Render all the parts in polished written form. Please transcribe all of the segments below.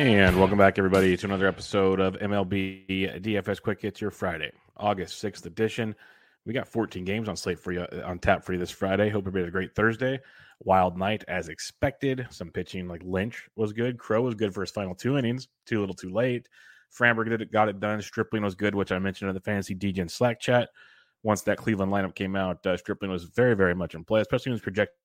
And welcome back, everybody, to another episode of MLB DFS Quick Hits, your Friday, August 6th edition. We got 14 games on slate for you, on tap for you this Friday. Hope everybody had a great Thursday. Wild night, as expected. Some pitching, like Lynch was good. Crow was good for his final two innings. Too little, too late. Framberg got it done. Stripling was good, which I mentioned in the Fantasy DJ and Slack chat. Once that Cleveland lineup came out, Stripling was very, very much in play, especially when it was projected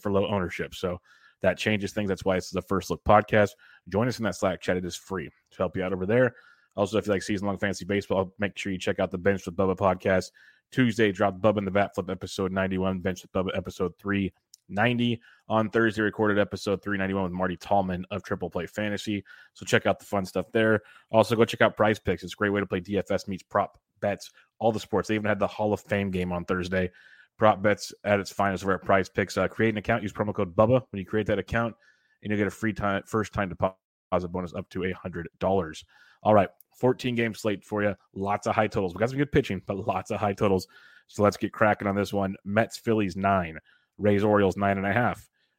for low ownership. So that changes things. That's why it's the First Look podcast. Join us in that Slack chat. It is free to help you out over there. Also, if you like season-long fantasy baseball, make sure you check out the Bench with Bubba podcast. Tuesday, drop Bubba in the Bat Flip episode 91, Bench with Bubba episode 390. On Thursday, recorded episode 391 with Marty Tallman of Triple Play Fantasy. So check out the fun stuff there. Also, go check out Prize Picks. It's a great way to play DFS meets prop bets, all the sports. They even had the Hall of Fame game on Thursday. Prop bets at its finest over at Prize Picks. Create an account. Use promo code Bubba when you create that account, and you'll get a free time first-time deposit bonus up to $100. All right, 14-game slate for you. Lots of high totals. We got some good pitching, but lots of high totals. So let's get cracking on this one. Mets, Phillies, 9. Rays, Orioles, 9.5.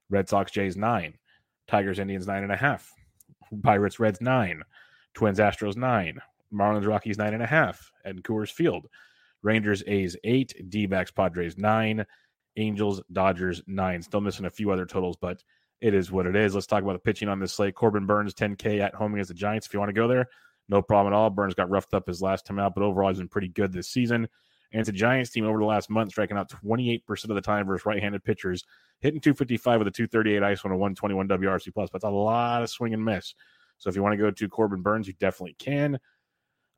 Red Sox, Jays, 9. Tigers, Indians, 9.5. Pirates, Reds, 9. Twins, Astros, 9. Marlins, Rockies, 9.5. And Coors Field. Rangers, A's, 8. D-backs, Padres, 9. Angels, Dodgers, 9. Still missing a few other totals, but it is what it is. Let's talk about the pitching on this slate. Corbin Burnes, 10K at home against the Giants. If you want to go there, no problem at all. Burnes got roughed up his last time out, but overall he's been pretty good this season. And it's a Giants team over the last month, striking out 28% of the time versus right-handed pitchers, hitting 255 with a 238 ISO and a 121 WRC+. But that's a lot of swing and miss. So if you want to go to Corbin Burnes, you definitely can.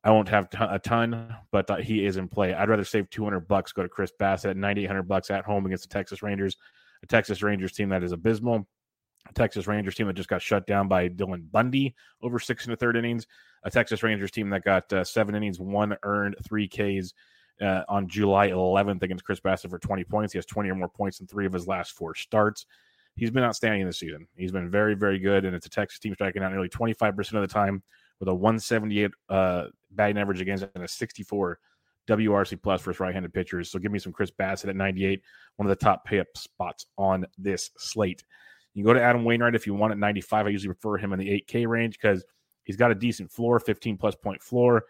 I won't have a ton, but he is in play. I'd rather save $200, go to Chris Bassitt, $9,800 at home against the Texas Rangers, a Texas Rangers team that is abysmal, a Texas Rangers team that just got shut down by Dylan Bundy over 6 1/3 innings, a Texas Rangers team that got 7 innings, 1 earned, 3 Ks on July 11th against Chris Bassitt for 20 points. He has 20 or more points in 3 of his last 4 starts. He's been outstanding this season. He's been very, very good, and it's a Texas team striking out nearly 25% of the time with a 178 batting average against and a 64 WRC plus for his right-handed pitchers. So give me some Chris Bassitt at 98, one of the top pay-up spots on this slate. You can go to Adam Wainwright if you want at 95. I usually prefer him in the 8K range because he's got a decent floor, 15-plus point floor.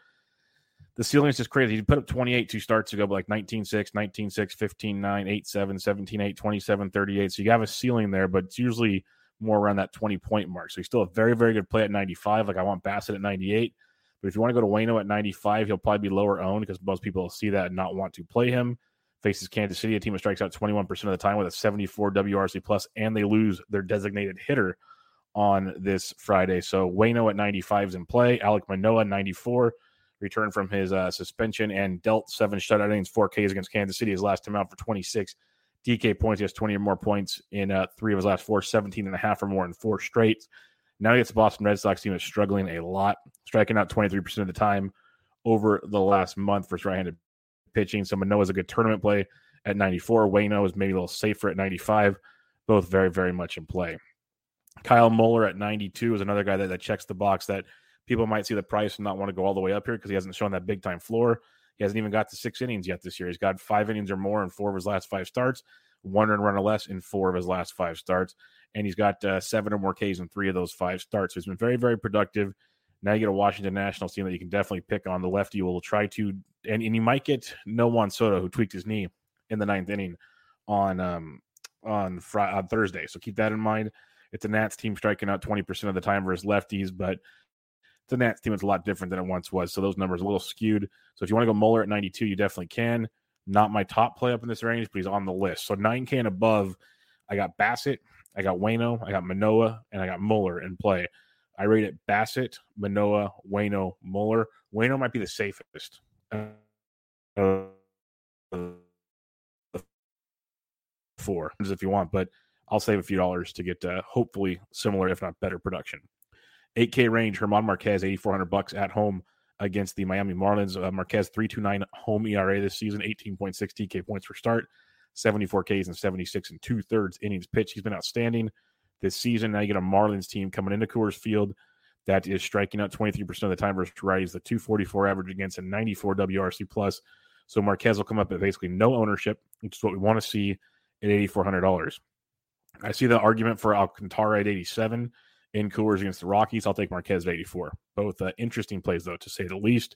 The ceiling is just crazy. He put up 28 2 starts ago, but like 19-6, 19-6, 15-9, 8-7, 17-8, 27-38. So you have a ceiling there, but it's usually more around that 20-point mark. So he's still a very, very good play at 95. Like I want Bassitt at 98. But if you want to go to Waino at 95, he'll probably be lower owned because most people see that and not want to play him. Faces Kansas City, a team that strikes out 21% of the time with a 74 WRC plus, and they lose their designated hitter on this Friday. So Waino at 95 is in play. Alec Manoah, 94, returned from his suspension and dealt 7 shutout innings, 4Ks against Kansas City. His last time out for 26 DK points. He has 20 or more points in 3 of his last 4, 17.5 or more in 4 straight. Now he gets the Boston Red Sox team that's struggling a lot, striking out 23% of the time over the last month for right-handed pitching. So Manoah's a good tournament play at 94. Waino is maybe a little safer at 95. Both very, very much in play. Kyle Muller at 92 is another guy that checks the box that people might see the price and not want to go all the way up here because he hasn't shown that big-time floor. He hasn't even got to 6 innings yet this year. He's got 5 innings or more in 4 of his last 5 starts, 1 earned run or less in 4 of his last 5 starts, and he's got 7 or more Ks in 3 of those 5 starts. So he's been very, very productive. Now you get a Washington Nationals team that you can definitely pick on. The lefty will try to, and you might get Nolan Soto, who tweaked his knee in the 9th inning on Thursday. So keep that in mind. It's a Nats team striking out 20% of the time versus lefties, but it's a Nats team that's a lot different than it once was. So those numbers are a little skewed. So if you want to go Muller at 92, you definitely can. Not my top play up in this range, but he's on the list. So 9K and above, I got Bassitt, I got Waino, I got Manoah, and I got Muller in play. I rate it Bassitt, Manoah, Waino, Muller. Waino might be the safest four, if you want, but I'll save a few dollars to get hopefully similar, if not better, production. 8K range, Germán Márquez, $8,400 at home against the Miami Marlins. Marquez, 3.29 home ERA this season, 18.6 TK points per start, 74 Ks and 76 and 2/3 innings pitched. He's been outstanding this season. Now you get a Marlins team coming into Coors Field that is striking out 23% of the time versus righties, the 244 average against a 94 WRC plus. So Marquez will come up at basically no ownership, which is what we want to see at $8,400. I see the argument for Alcantara at 87 in Coors against the Rockies. I'll take Marquez at 84. Both interesting plays, though, to say the least.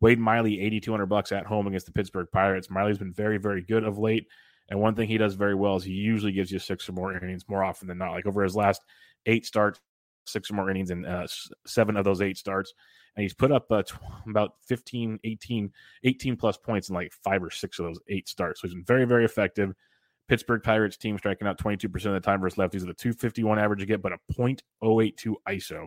Wade Miley, $8,200 at home against the Pittsburgh Pirates. Miley's been very, very good of late. And one thing he does very well is he usually gives you six or more innings more often than not. Like over his last eight starts, six or more innings in seven of those eight starts. And he's put up about 18 plus points in like five or six of those eight starts. So he's been very, very effective. Pittsburgh Pirates team striking out 22% of the time versus lefties with a 251 average you get, but a .082 ISO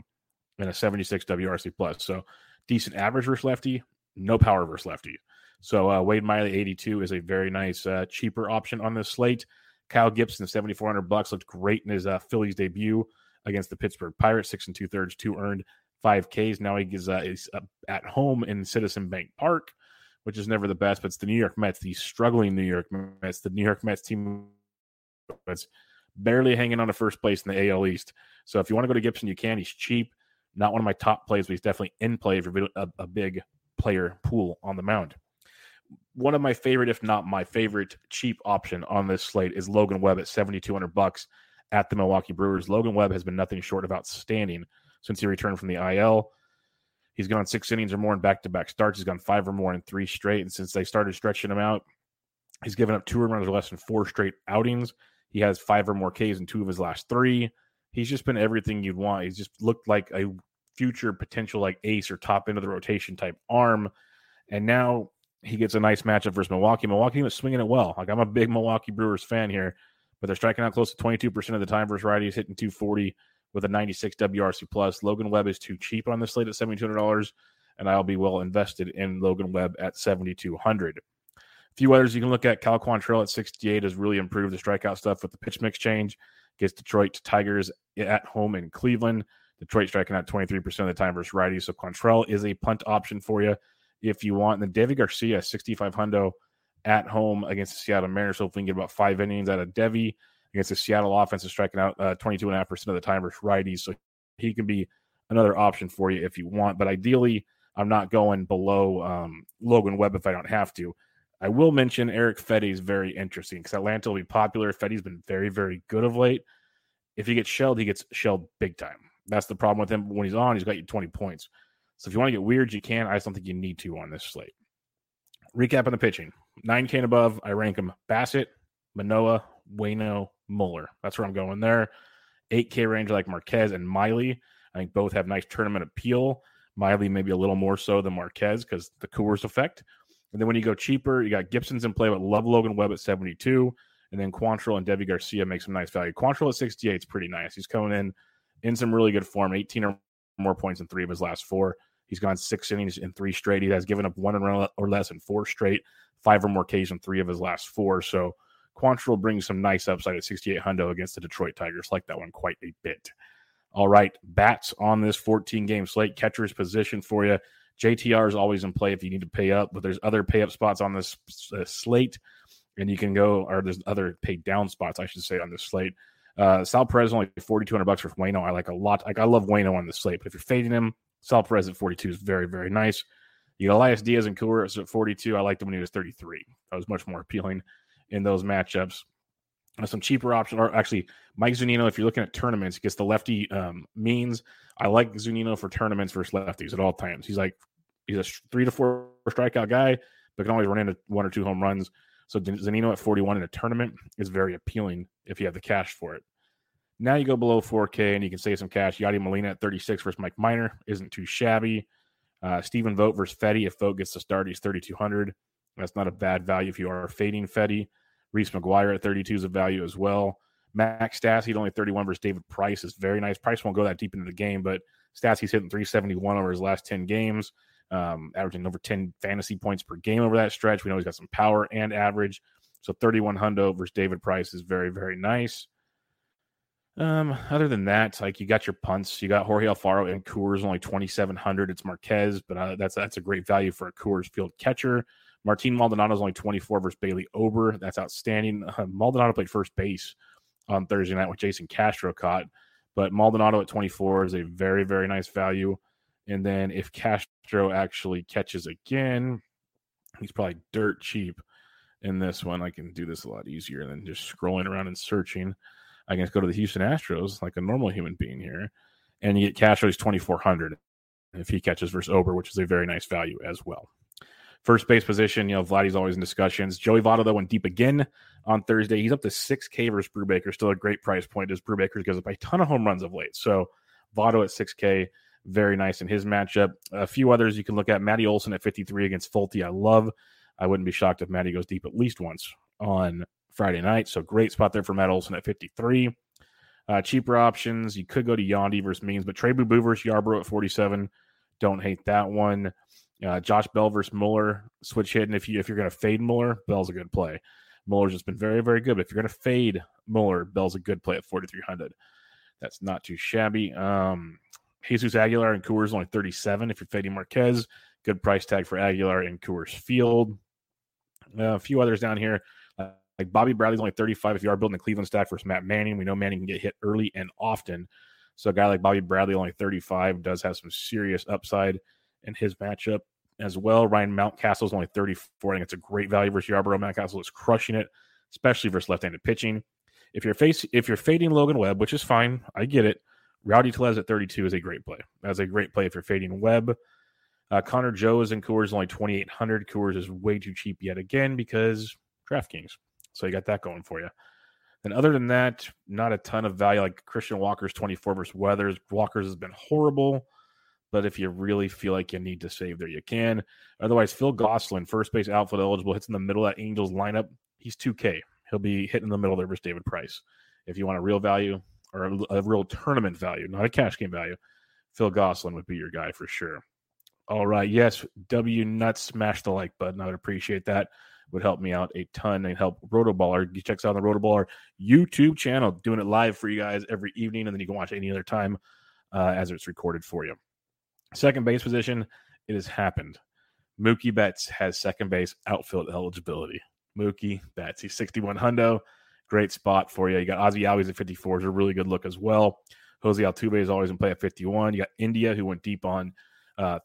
and a 76 WRC plus. So decent average versus lefty, no power versus lefty. So Wade Miley, 82, is a very nice, cheaper option on this slate. Kyle Gibson, $7,400, looked great in his Phillies debut against the Pittsburgh Pirates, 6 2/3, 2 earned, 5 Ks. Now he is at home in Citizen Bank Park, which is never the best, but it's the New York Mets, the struggling New York Mets, the New York Mets team that's barely hanging on to first place in the AL East. So if you want to go to Gibson, you can. He's cheap. Not one of my top plays, but he's definitely in play for a big player pool on the mound. One of my favorite, if not my favorite, cheap option on this slate is Logan Webb at $7,200 at the Milwaukee Brewers. Logan Webb has been nothing short of outstanding since he returned from the IL. He's gone six innings or more in back-to-back starts. He's gone five or more in three straight. And since they started stretching him out, he's given up two runs or less in four straight outings. He has five or more Ks in two of his last three. He's just been everything you'd want. He's just looked like a future potential like ace or top end of the rotation type arm. And now he gets a nice matchup versus Milwaukee. Milwaukee was swinging it well. Like I'm a big Milwaukee Brewers fan here, but they're striking out close to 22% of the time versus righties, hitting 240. With a 96 WRC plus. Logan Webb is too cheap on this slate at $7,200, and I'll be well invested in Logan Webb at $7,200. A few others you can look at. Cal Quantrill at 68 has really improved the strikeout stuff with the pitch mix change. Gets Detroit Tigers at home in Cleveland. Detroit striking out 23% of the time versus righties, so Quantrill is a punt option for you if you want. And then Devy Garcia, $6,500 at home against the Seattle Mariners. Hopefully you can get about five innings out of Devy. Against the Seattle offense is striking out 22.5% of the time versus righties, so he can be another option for you if you want. But ideally, I'm not going below Logan Webb if I don't have to. I will mention Eric Fetty is very interesting because Atlanta will be popular. Fetty's been very, very good of late. If he gets shelled, he gets shelled big time. That's the problem with him. When he's on, he's got you 20 points. So if you want to get weird, you can. I just don't think you need to on this slate. Recapping the pitching. 9K and above, I rank him Bassitt, Manoah, Waino, Muller. That's where I'm going there. 8K range like Marquez and Miley. I think both have nice tournament appeal. Miley maybe a little more so than Marquez because the Coors effect. And then when you go cheaper, you got Gibson's in play, but love Logan Webb at 72. And then Quantrill and Devy Garcia make some nice value. Quantrill at 68 is pretty nice. He's coming in some really good form, 18 or more points in three of his last four. He's gone six innings in three straight. He has given up one run or less in four straight, five or more Ks in three of his last four. So Quantrill brings some nice upside at 6,800 against the Detroit Tigers. Like that one quite a bit. All right, bats on this 14-game slate. Catcher's position for you. JTR is always in play if you need to pay up, but there's other pay-up spots on this slate, and you can go, or there's other pay-down spots, I should say, on this slate. Sal Perez only $4,200 for Waino. I like a lot. Like I love Waino on this slate, but if you're fading him, Sal Perez at 42 is very, very nice. You got Elias Diaz and Coors at 42. I liked him when he was 33. That was much more appealing in those matchups. Some cheaper options are actually Mike Zunino. If you're looking at tournaments, gets the lefty means. I like Zunino for tournaments versus lefties at all times. He's a 3 to 4 strikeout guy, but can always run into one or two home runs. So Zunino at 41 in a tournament is very appealing if you have the cash for it. Now you go below 4K and you can save some cash. Yadi Molina at 36 versus Mike Minor isn't too shabby. Steven Vogt versus Fetty. If Vogt gets the start, he's $3,200. That's not a bad value if you are fading Fetty. Reese McGuire at 32 is a value as well. Max Stassi at only 31 versus David Price is very nice. Price won't go that deep into the game, but Stassi's hitting 371 over his last 10 games, averaging over 10 fantasy points per game over that stretch. We know he's got some power and average. So 31 hundo versus David Price is very, very nice. Other than that, like, you got your punts. You got Jorge Alfaro and Coors, only 2,700. It's Marquez, but that's a great value for a Coors Field catcher. Martin Maldonado is only 24 versus Bailey Ober. That's outstanding. Maldonado played first base on Thursday night with Jason Castro caught, but Maldonado at 24 is a very, very nice value. And then if Castro actually catches again, he's probably dirt cheap in this one. I can do this a lot easier than just scrolling around and searching. I guess go to the Houston Astros like a normal human being here, and you get Castro's 2,400 if he catches versus Ober, which is a very nice value as well. First base position, you know, Vladdy's always in discussions. Joey Votto, though, went deep again on Thursday. He's up to 6K versus Brubaker, still a great price point as Brubaker gives up a ton of home runs of late. So Votto at 6K, very nice in his matchup. A few others you can look at. Matty Olson at 53 against Fulte. I wouldn't be shocked if Matty goes deep at least once on Friday night. So great spot there for Matt Olson at 53. Cheaper options. You could go to Yandi versus Means, but Trey Boo Boo versus Yarbrough at 47. Don't hate that one. Josh Bell versus Muller, switch hit. And if you're going to fade Muller, Bell's a good play. Muller's just been very, very good. But if you're going to fade Muller, Bell's a good play at 4,300. That's not too shabby. Jesus Aguilar and Coors only 37. If you're fading Marquez, good price tag for Aguilar and Coors Field. A few others down here. Like Bobby Bradley's only 35 if you are building a Cleveland stack versus Matt Manning. We know Manning can get hit early and often. So a guy like Bobby Bradley, only 35, does have some serious upside in his matchup as well. Ryan Mountcastle is only 34. I think it's a great value versus Yarbrough. Mountcastle is crushing it, especially versus left-handed pitching. If you're fading Logan Webb, which is fine, I get it. Rowdy Tellez at 32 is a great play. That's a great play if you're fading Webb. Connor Joe is in Coors, only 2,800. Coors is way too cheap yet again because DraftKings. So you got that going for you. And other than that, not a ton of value. Like Christian Walker's 24 versus Weathers. Walker's has been horrible, but if you really feel like you need to save there, you can. Otherwise, Phil Gosselin, first base outfield eligible, hits in the middle of that Angels lineup. He's 2K. He'll be hitting the middle there versus David Price. If you want a real value or a real tournament value, not a cash game value, Phil Gosselin would be your guy for sure. All right. Yes, W Nuts, smash the like button. I would appreciate that. Would help me out a ton and help Rotoballer. You check out the Rotoballer YouTube channel, doing it live for you guys every evening, and then you can watch any other time as it's recorded for you. Second base position, it has happened. Mookie Betts has second base outfield eligibility. Mookie Betts, he's 61 hundo. Great spot for you. You got Ozzy Albies at 54. It's a really good look as well. Jose Altuve is always in play at 51. You got India, who went deep on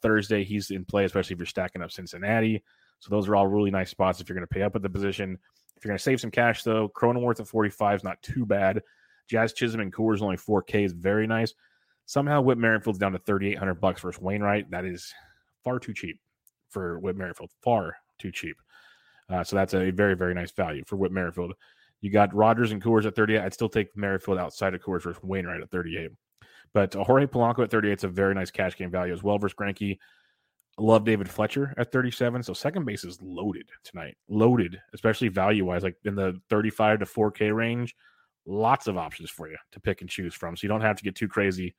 Thursday. He's in play, especially if you're stacking up Cincinnati. So those are all really nice spots if you're going to pay up at the position. If you're going to save some cash, though, Cronenworth at 45 is not too bad. Jazz Chisholm and Coors only 4K is very nice. Somehow Whit Merrifield's down to $3,800 versus Wainwright. That is far too cheap for Whit Merrifield. Far too cheap. So that's a very, very nice value for Whit Merrifield. You got Rodgers and Coors at 38. I'd still take Merrifield outside of Coors versus Wainwright at 38. But Jorge Polanco at 38 is a very nice cash game value as well versus Greinke. Love David Fletcher at 37. So second base is loaded tonight. Loaded, especially value-wise, like in the 35 to 4K range. Lots of options for you to pick and choose from. So you don't have to get too crazy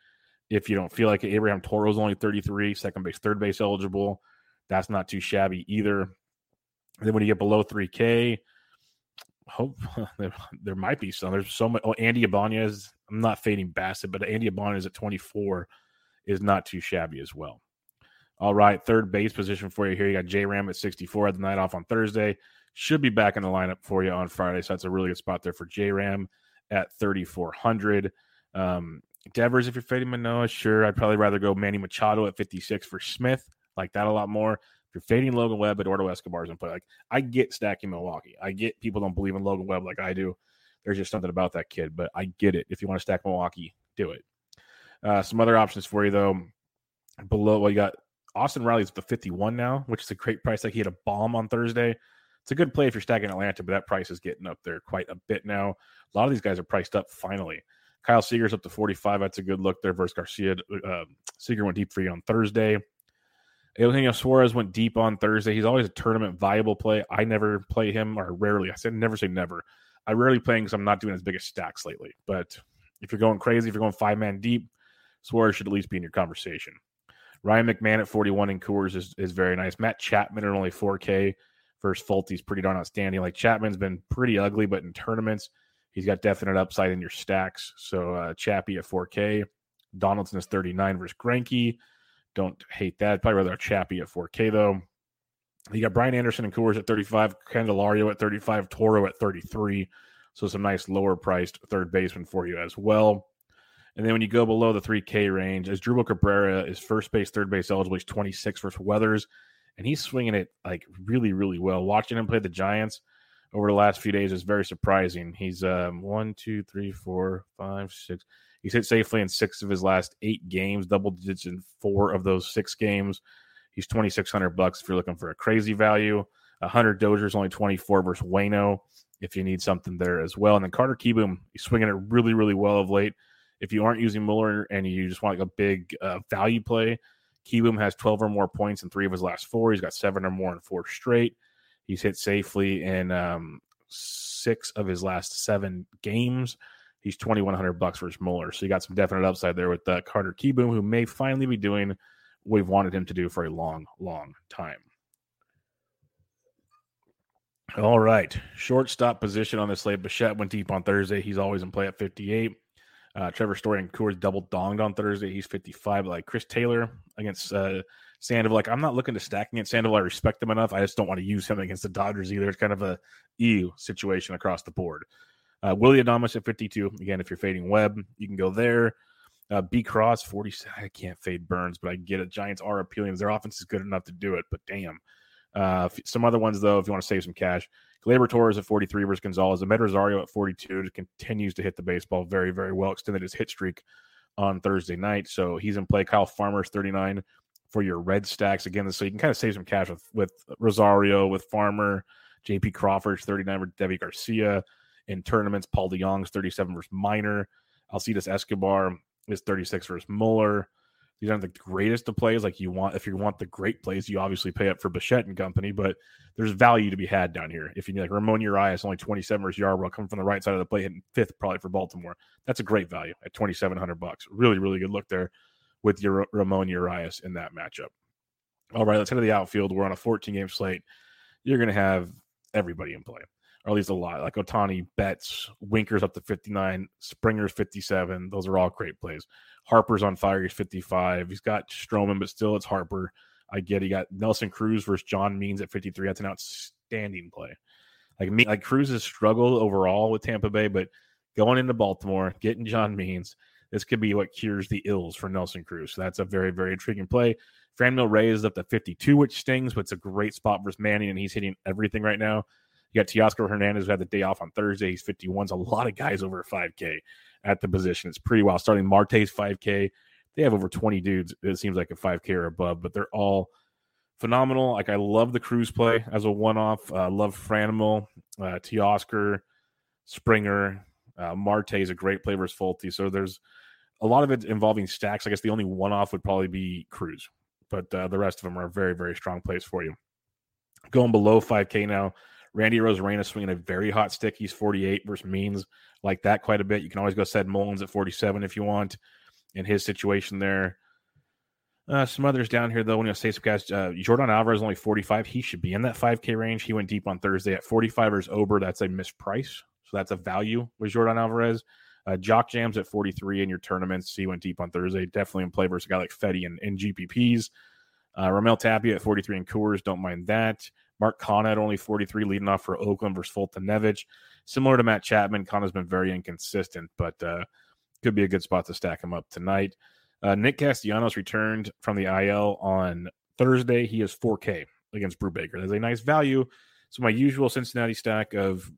if you don't feel like it. Abraham Toro's only 33, second base, third base eligible. That's not too shabby either. And then when you get below 3K, hope there might be some. There's so much. Oh, Andy Ibanez. I'm not fading Bassitt, but Andy Ibanez at 24 is not too shabby as well. All right, third base position for you here. You got J-Ram at 64 at the night off on Thursday. Should be back in the lineup for you on Friday, so that's a really good spot there for J-Ram at 3,400. Devers, if you're fading Manoah, sure. I'd probably rather go Manny Machado at 56 for Smith. Like that a lot more. If you're fading Logan Webb, Eduardo Escobar's in play. Like, I get stacking Milwaukee. I get people don't believe in Logan Webb like I do. There's just something about that kid, but I get it. If you want to stack Milwaukee, do it. Some other options for you, though. Below, well, you got Austin Riley's up to 51 now, which is a great price. Like, he had a bomb on Thursday. It's a good play if you're stacking Atlanta, but that price is getting up there quite a bit now. A lot of these guys are priced up finally. Kyle Seager's up to 45. That's a good look there versus Garcia. Seager went deep for you on Thursday. Eugenio Suarez went deep on Thursday. He's always a tournament viable play. I never play him, or rarely. I said never say never. I rarely play him because I'm not doing as big as stacks lately. But if you're going crazy, if you're going five-man deep, Suarez should at least be in your conversation. Ryan McMahon at 41 in Coors is very nice. Matt Chapman at only 4K versus Fulte's pretty darn outstanding. Like Chapman's been pretty ugly, but in tournaments, he's got definite upside in your stacks. So Chappie at 4K. Donaldson is 39 versus Greinke. Don't hate that. Probably rather a Chappie at 4K, though. You got Brian Anderson and Coors at 35, Candelario at 35, Toro at 33. So some nice lower-priced third baseman for you as well. And then when you go below the 3K range, as Asdrubal Cabrera is first base, third base eligible. He's 26 versus Weathers, and he's swinging it like really, really well. Watching him play the Giants over the last few days is very surprising. He's 1, 2, 3, 4, 5, 6. He's hit safely in 6 of his last 8 games, double digits in 4 of those 6 games. He's $2,600 if you're looking for a crazy value. Hunter Dozier's only 24 versus Waino if you need something there as well. And then Carter Kieboom, he's swinging it really, really well of late. If you aren't using Muller and you just want like a big value play, Kieboom has 12 or more points in 3 of his last 4. He's got 7 or more in 4 straight. He's hit safely in 6 of his last 7 games. He's $2,100 versus Muller. So you got some definite upside there with Carter Kieboom, who may finally be doing what we've wanted him to do for a long, long time. All right. Shortstop position on this slate. Bichette went deep on Thursday. He's always in play at 58. Trevor Story and Coors double donged on Thursday. He's 55. Like Chris Taylor against Sandoval. Like, I'm not looking to stack against Sandoval. I respect him enough. I just don't want to use him against the Dodgers either. It's kind of a ew situation across the board. Willie Adames at 52. Again, if you're fading Webb, you can go there. B. Cross, 47. I can't fade Burnes, but I get it. Giants are appealing. Their offense is good enough to do it, but damn. Some other ones, though, if you want to save some cash. Gleyber Torres at 43 versus Gonzalez. Ahmed Rosario at 42 continues to hit the baseball very, very well. Extended his hit streak on Thursday night, so he's in play. Kyle Farmer's 39 for your red stacks. Again, so you can kind of save some cash with Rosario, with Farmer, J.P. Crawford's 39 versus Debbie Garcia. In tournaments, Paul DeYoung's 37 versus Minor. Alcides Escobar is 36 versus Muller. These aren't the greatest of plays. Like, you want, if you want the great plays, you obviously pay up for Bichette and company, but there's value to be had down here. If you need like Ramon Urias, only 27 versus Yarbrough, coming from the right side of the plate, hitting fifth probably for Baltimore. That's a great value at $2,700. Really, really good look there with your Ramon Urias in that matchup. All right, let's head to the outfield. We're on a 14-game slate. You're going to have everybody in play. Or at least a lot, like Otani, Betts, Winker's up to 59, Springer's 57. Those are all great plays. Harper's on fire. He's 55. He's got Stroman, but still it's Harper. I get it. You got Nelson Cruz versus John Means at 53. That's an outstanding play. Like Cruz has struggled overall with Tampa Bay, but going into Baltimore, getting John Means, this could be what cures the ills for Nelson Cruz. So that's a very, very intriguing play. Franmil Reyes is up to 52, which stings, but it's a great spot versus Manning, and he's hitting everything right now. You got Teoscar Hernandez, who had the day off on Thursday. He's 51. A lot of guys over 5K at the position. It's pretty wild. Starting Marte's 5K. They have over 20 dudes, it seems like, a 5K or above, but they're all phenomenal. Like, I love the Cruz play as a one-off. Love Franmil, Teoscar, Springer. Marte is a great play versus Fulte. So there's a lot of it involving stacks. I guess the only one-off would probably be Cruz, but the rest of them are very, very strong plays for you. Going below 5K now. Randy Arozarena swinging a very hot stick. He's 48 versus Means, like that quite a bit. You can always go Seth Mullins at 47 if you want in his situation there. Some others down here, though, when you say some guys, Jordan Alvarez only 45. He should be in that 5K range. He went deep on Thursday at 45 versus Ober. That's a misprice, so that's a value with Jordan Alvarez. Jock Jams at 43 in your tournaments. He went deep on Thursday. Definitely in play versus a guy like Fetty and GPPs. Ramel Tapia at 43 in Coors. Don't mind that. Mark Kana at only 43, leading off for Oakland versus Fulton-Nevich. Similar to Matt Chapman, Kana's been very inconsistent, but could be a good spot to stack him up tonight. Nick Castellanos returned from the IL on Thursday. He is 4K against Brubaker. That's a nice value. So my usual Cincinnati stack of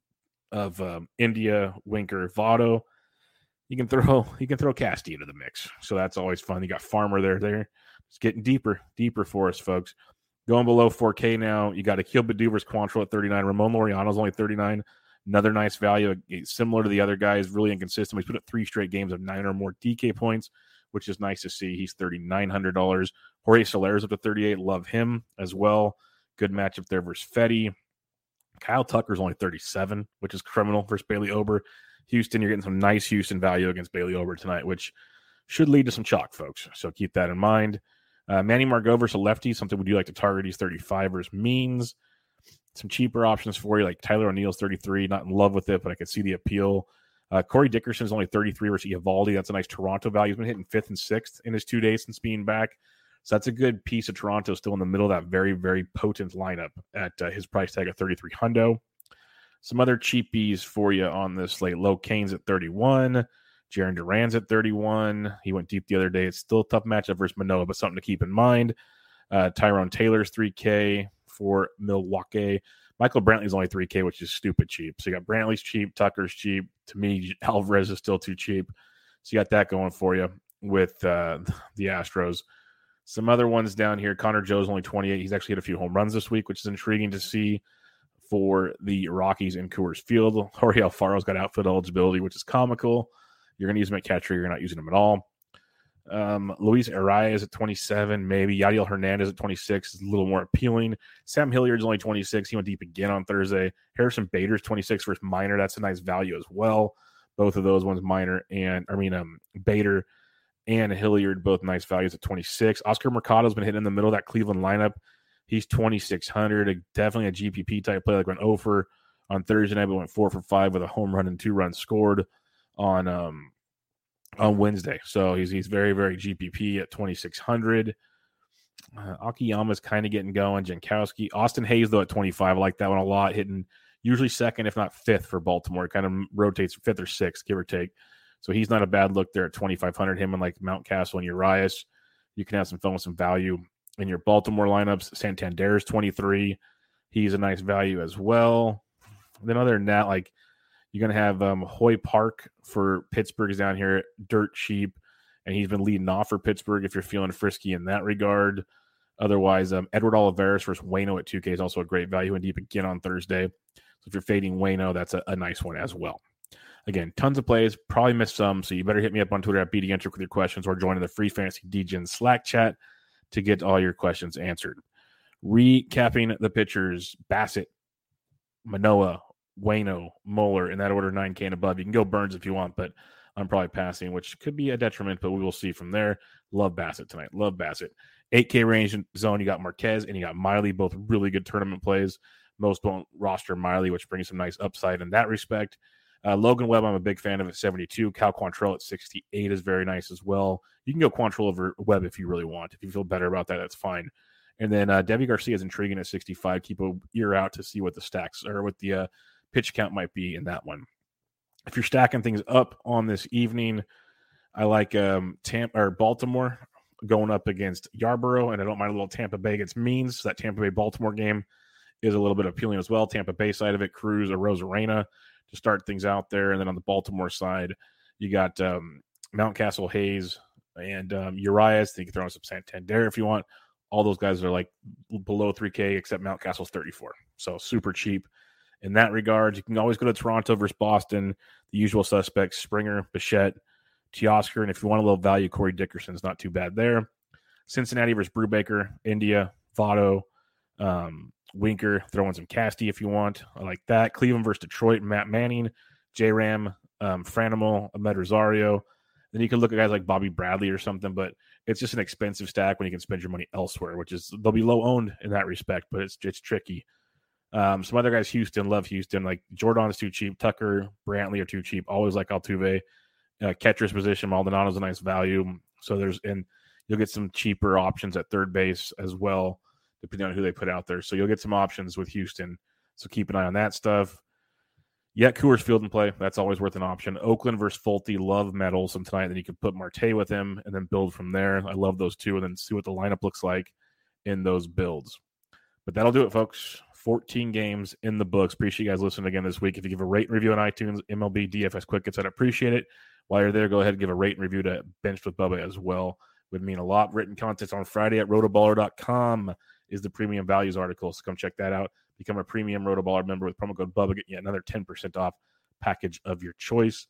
India, Winker, Votto. You can throw Casty into the mix. So that's always fun. You got Farmer there. It's getting deeper for us, folks. Going below 4K now, you got Akil Baddoo versus Quantrill at 39. Ramon Laureano's only 39. Another nice value, similar to the other guys, really inconsistent. He's put up 3 straight games of 9 or more DK points, which is nice to see. He's $3,900. Jorge Soler is up to 38. Love him as well. Good matchup there versus Fetty. Kyle Tucker's only 37, which is criminal versus Bailey Ober. Houston, you're getting some nice Houston value against Bailey Ober tonight, which should lead to some chalk, folks. So keep that in mind. Manny Margot versus a lefty, something we do like to target. He's 35 versus Means. Some cheaper options for you, like Tyler O'Neill's 33. Not in love with it, but I could see the appeal. Corey Dickerson is only 33 versus Eovaldi. That's a nice Toronto value. He's been hitting 5th and 6th in his 2 days since being back. So that's a good piece of Toronto still in the middle of that very, very potent lineup at his price tag of 33 hundo. Some other cheapies for you on this slate. Low Kane's at 31. Jarren Duran's at 31. He went deep the other day. It's still a tough matchup versus Manoah, but something to keep in mind. Tyrone Taylor's 3K for Milwaukee. Michael Brantley's only 3K, which is stupid cheap. So you got Brantley's cheap, Tucker's cheap. To me, Alvarez is still too cheap. So you got that going for you with the Astros. Some other ones down here. Connor Joe's only 28. He's actually hit a few home runs this week, which is intriguing to see for the Rockies in Coors Field. Jorge Alfaro's got outfield eligibility, which is comical. You're going to use him at catcher. You're not using him at all. Luis Arias at 27, maybe. Yadiel Hernandez at 26 is a little more appealing. Sam Hilliard's only 26. He went deep again on Thursday. Harrison Bader's 26 versus Minor. That's a nice value as well. Both of those ones, Bader and Hilliard, both nice values at 26. Oscar Mercado's been hitting in the middle of that Cleveland lineup. He's 2,600. Definitely a GPP type play. Like went 0 for on Thursday night, but went 4 for 5 with a home run and 2 runs scored on Wednesday. So he's very, very GPP at 2,600. Akiyama's kind of getting going. Jankowski. Austin Hayes, though, at 25. I like that one a lot. Hitting usually second, if not fifth, for Baltimore. It kind of rotates fifth or sixth, give or take. So he's not a bad look there at 2,500. Him and like Mountcastle and Urias. You can have some fun with some value in your Baltimore lineups. Santander's 23. He's a nice value as well. And then other than that, like you're going to have Hoy Park for Pittsburgh is down here, dirt cheap. And he's been leading off for Pittsburgh if you're feeling frisky in that regard. Otherwise, Edward Olivares versus Waino at 2K is also a great value and deep again on Thursday. So if you're fading Waino, that's a nice one as well. Again, tons of plays, probably missed some, so you better hit me up on Twitter at BDentric with your questions or join the free Fantasy DGen Slack chat to get all your questions answered. Recapping the pitchers, Bassitt, Manoah, Waino, Muller, in that order, 9K and above. You can go Burnes if you want, but I'm probably passing, which could be a detriment, but we will see from there. Love Bassitt tonight. 8K range zone, you got Marquez and you got Miley, both really good tournament plays. Most don't roster Miley, which brings some nice upside in that respect. Logan Webb, I'm a big fan of at 72. Cal Quantrill at 68 is very nice as well. You can go Quantrill over Webb if you really want. If you feel better about that, that's fine. And then Debbie Garcia is intriguing at 65. Keep an ear out to see what the stacks or what the pitch count might be in that one. If you're stacking things up on this evening, I like Baltimore going up against Yarborough, and I don't mind a little Tampa Bay against Means. So that Tampa Bay-Baltimore game is a little bit appealing as well. Tampa Bay side of it, Cruz or Rosarena to start things out there. And then on the Baltimore side, you got Mountcastle, Hayes, and Urias. They can throw in some Santander if you want. All those guys are like below 3K, except Mountcastle's 34. So super cheap in that regard. You can always go to Toronto versus Boston. The usual suspects, Springer, Bichette, Teoscar. And if you want a little value, Corey Dickerson's not too bad there. Cincinnati versus Brubaker, India, Votto, Winker, throw in some Casty if you want. I like that. Cleveland versus Detroit, Matt Manning, J-Ram, Franimal, Ahmed Rosario. Then you can look at guys like Bobby Bradley or something, but it's just an expensive stack when you can spend your money elsewhere, which is they'll be low-owned in that respect, but it's tricky. Some other guys, Houston, love Houston. Like Jordan is too cheap. Tucker, Brantley are too cheap. Always like Altuve. Catcher's position, Maldonado's a nice value. So and you'll get some cheaper options at third base as well, depending on who they put out there. So you'll get some options with Houston. So keep an eye on that stuff. Yeah, Coors Field in play. That's always worth an option. Oakland versus Fulte. Love Matt Olson tonight. Then you can put Marte with him and then build from there. I love those two and then see what the lineup looks like in those builds. But that'll do it, folks. 14 games in the books. Appreciate you guys listening again this week. If you give a rate and review on iTunes, MLB DFS Quick Hits, I'd appreciate it. While you're there, go ahead and give a rate and review to Bench with Bubba as well. Would mean a lot. Written content's on Friday at rotoballer.com. is the premium values article, so come check that out. Become a premium Rotoballer member with promo code Bubba, get you another 10% off package of your choice.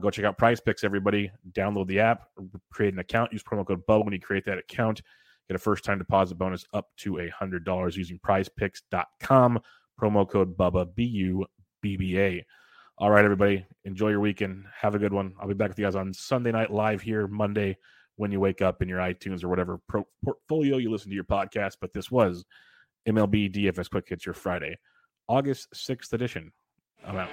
Go check out Prize Picks, everybody. Download the app, create an account, use promo code BUB when you create that account. Get a first-time deposit bonus up to $100 using prizepicks.com. Promo code BUBBA, B-U-B-B-A. All right, everybody, enjoy your weekend. Have a good one. I'll be back with you guys on Sunday night live here, Monday, when you wake up in your iTunes or whatever portfolio you listen to your podcast. But this was MLB DFS Quick Hits, your Friday, August 6th edition. I'm out.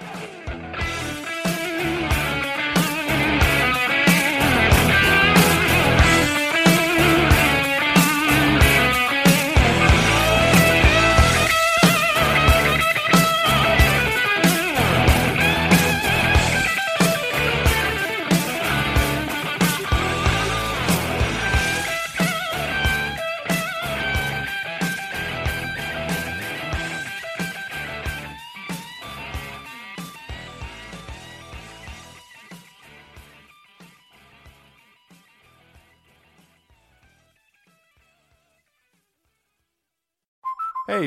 Hey,